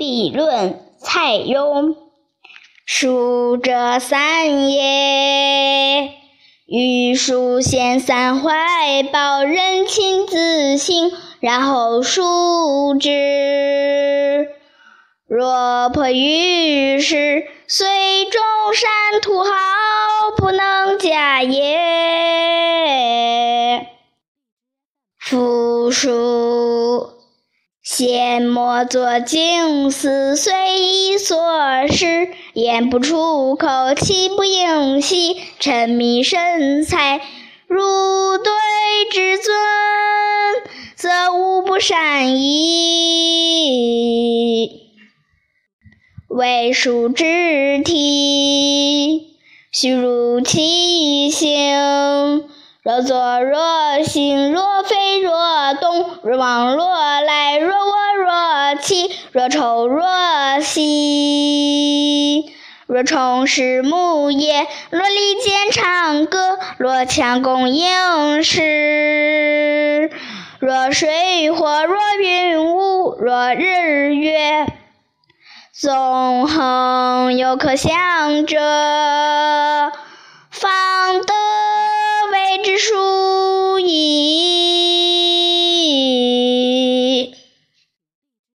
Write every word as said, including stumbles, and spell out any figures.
必论蔡邕。数折三耶，欲数弦三槐，保人亲自性，然后数之。若破于是，虽众山土豪，不能假也。夫书先莫作静思，虽一所失，言不出口，气不应息，沉迷神采，如对至尊，则无不善矣。未数之体，虚如其形，若坐若行，若飞若动，若往若来，若卧若起，若抽若吸，若虫食木叶，若利剑唱歌，若强弓硬矢，若水火，若云雾，若日月，纵横有可象者，方